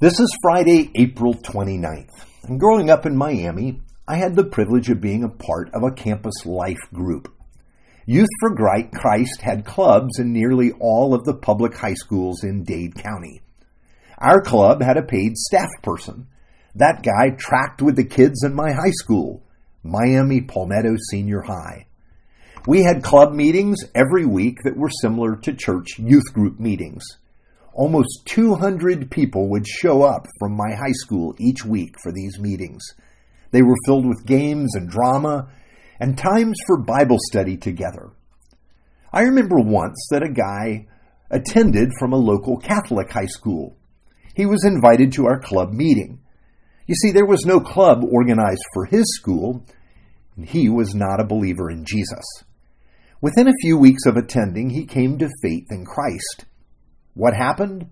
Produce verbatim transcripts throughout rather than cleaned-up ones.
This is Friday, April twenty-ninth. And growing up in Miami, I had the privilege of being a part of a campus life group. Youth for Christ had clubs in nearly all of the public high schools in Dade County. Our club had a paid staff person. That guy tracked with the kids in my high school, Miami Palmetto Senior High. We had club meetings every week that were similar to church youth group meetings. Almost two hundred people would show up from my high school each week for these meetings. They were filled with games and drama and times for Bible study together. I remember once that a guy attended from a local Catholic high school. He was invited to our club meeting. You see, there was no club organized for his school, and he was not a believer in Jesus. Within a few weeks of attending, he came to faith in Christ. What happened?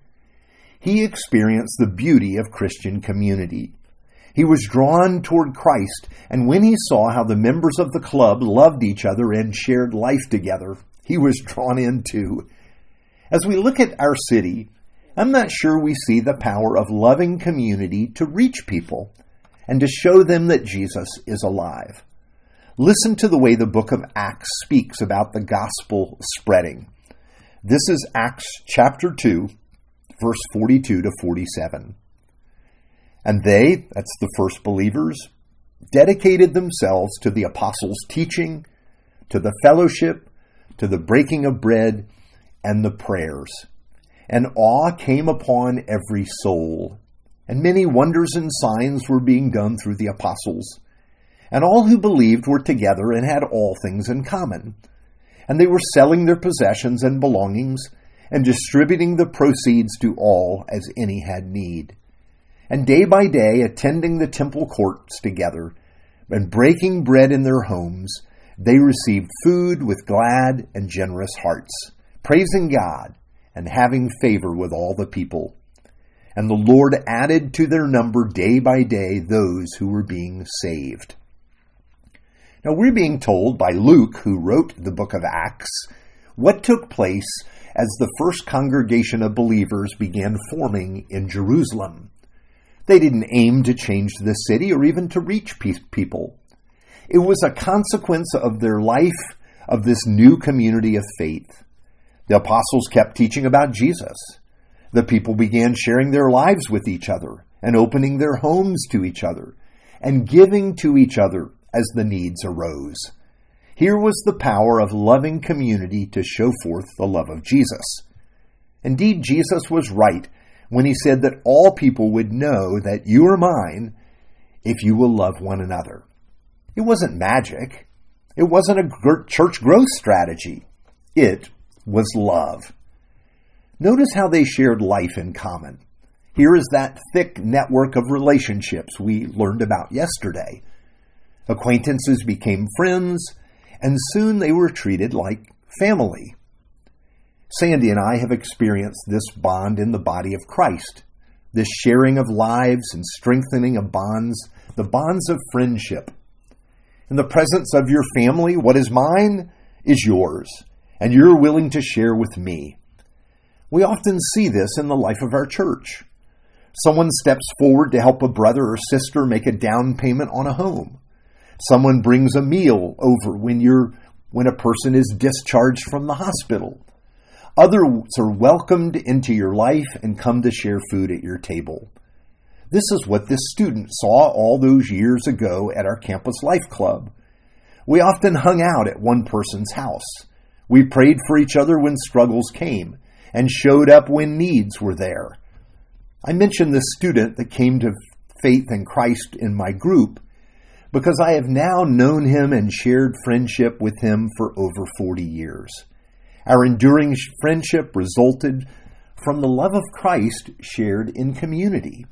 He experienced the beauty of Christian community. He was drawn toward Christ, and when he saw how the members of the club loved each other and shared life together, he was drawn in too. As we look at our city, I'm not sure we see the power of loving community to reach people and to show them that Jesus is alive. Listen to the way the book of Acts speaks about the gospel spreading. This is Acts chapter two, verse forty-two to forty-seven. And they, that's the first believers, dedicated themselves to the apostles' teaching, to the fellowship, to the breaking of bread, and the prayers. And awe came upon every soul, and many wonders and signs were being done through the apostles. And all who believed were together and had all things in common. And they were selling their possessions and belongings and distributing the proceeds to all as any had need. And day by day, attending the temple courts together and breaking bread in their homes, they received food with glad and generous hearts, praising God and having favor with all the people. And the Lord added to their number day by day those who were being saved. Now, we're being told by Luke, who wrote the book of Acts, what took place as the first congregation of believers began forming in Jerusalem. They didn't aim to change the city or even to reach people. It was a consequence of their life, of this new community of faith. The apostles kept teaching about Jesus. The people began sharing their lives with each other and opening their homes to each other and giving to each other as the needs arose. Here was the power of loving community to show forth the love of Jesus. Indeed, Jesus was right when he said that all people would know that you are mine if you will love one another. It wasn't magic. It wasn't a church growth strategy. It was love. Notice how they shared life in common. Here is that thick network of relationships we learned about yesterday. Acquaintances became friends, and soon they were treated like family. Sandy and I have experienced this bond in the body of Christ, this sharing of lives and strengthening of bonds, the bonds of friendship. In the presence of your family, what is mine is yours, and you're willing to share with me. We often see this in the life of our church. Someone steps forward to help a brother or sister make a down payment on a home. Someone brings a meal over when you're when a person is discharged from the hospital. Others are welcomed into your life and come to share food at your table. This is what this student saw all those years ago at our Campus Life Club. We often hung out at one person's house. We prayed for each other when struggles came and showed up when needs were there. I mentioned this student that came to faith in Christ in my group because I have now known him and shared friendship with him for over forty years. Our enduring friendship resulted from the love of Christ shared in community.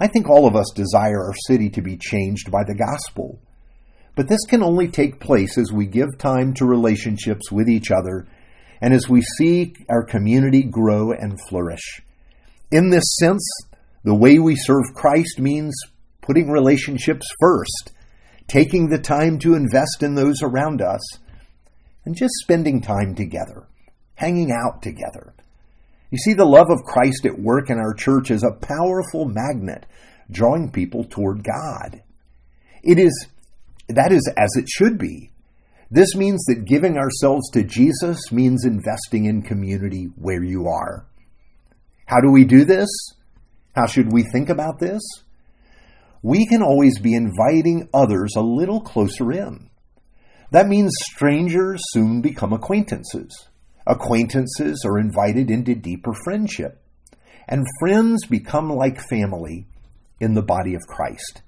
I think all of us desire our city to be changed by the gospel, but this can only take place as we give time to relationships with each other and as we see our community grow and flourish. In this sense, the way we serve Christ means putting relationships first, taking the time to invest in those around us, and just spending time together, hanging out together. You see, the love of Christ at work in our church is a powerful magnet, drawing people toward God. It is, that is as it should be. This means that giving ourselves to Jesus means investing in community where you are. How do we do this? How should we think about this? We can always be inviting others a little closer in. That means strangers soon become acquaintances. Acquaintances are invited into deeper friendship. And friends become like family in the body of Christ.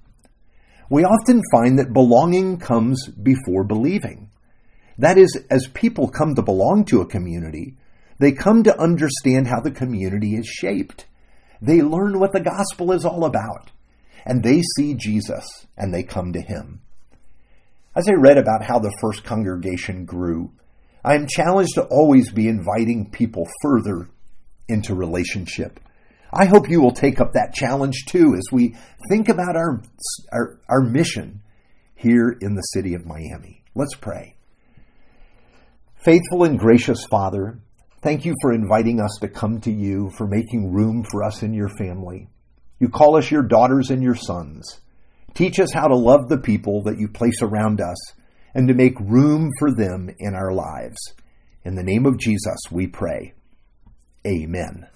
We often find that belonging comes before believing. That is, as people come to belong to a community, they come to understand how the community is shaped. They learn what the gospel is all about, and they see Jesus, and they come to him. As I read about how the first congregation grew, I am challenged to always be inviting people further into relationship. I hope you will take up that challenge too as we think about our, our, our mission here in the city of Miami. Let's pray. Faithful and gracious Father, thank you for inviting us to come to you, for making room for us in your family. You call us your daughters and your sons. Teach us how to love the people that you place around us and to make room for them in our lives. In the name of Jesus, we pray. Amen.